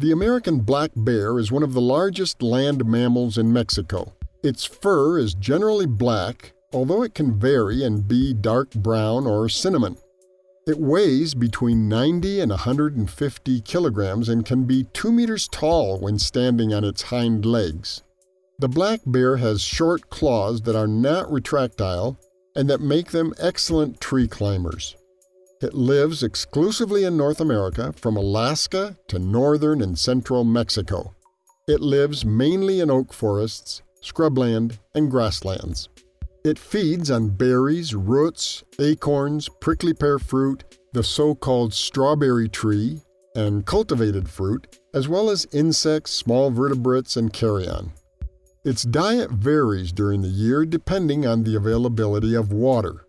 The American black bear is one of the largest land mammals in Mexico. Its fur is generally black, although it can vary and be dark brown or cinnamon. It weighs between 90 and 150 kilograms and can be 2 meters tall when standing on its hind legs. The black bear has short claws that are not retractile and that make them excellent tree climbers. It lives exclusively in North America, from Alaska to northern and central Mexico. It lives mainly in oak forests, scrubland, and grasslands. It feeds on berries, roots, acorns, prickly pear fruit, the so-called strawberry tree, and cultivated fruit, as well as insects, small vertebrates, and carrion. Its diet varies during the year depending on the availability of water.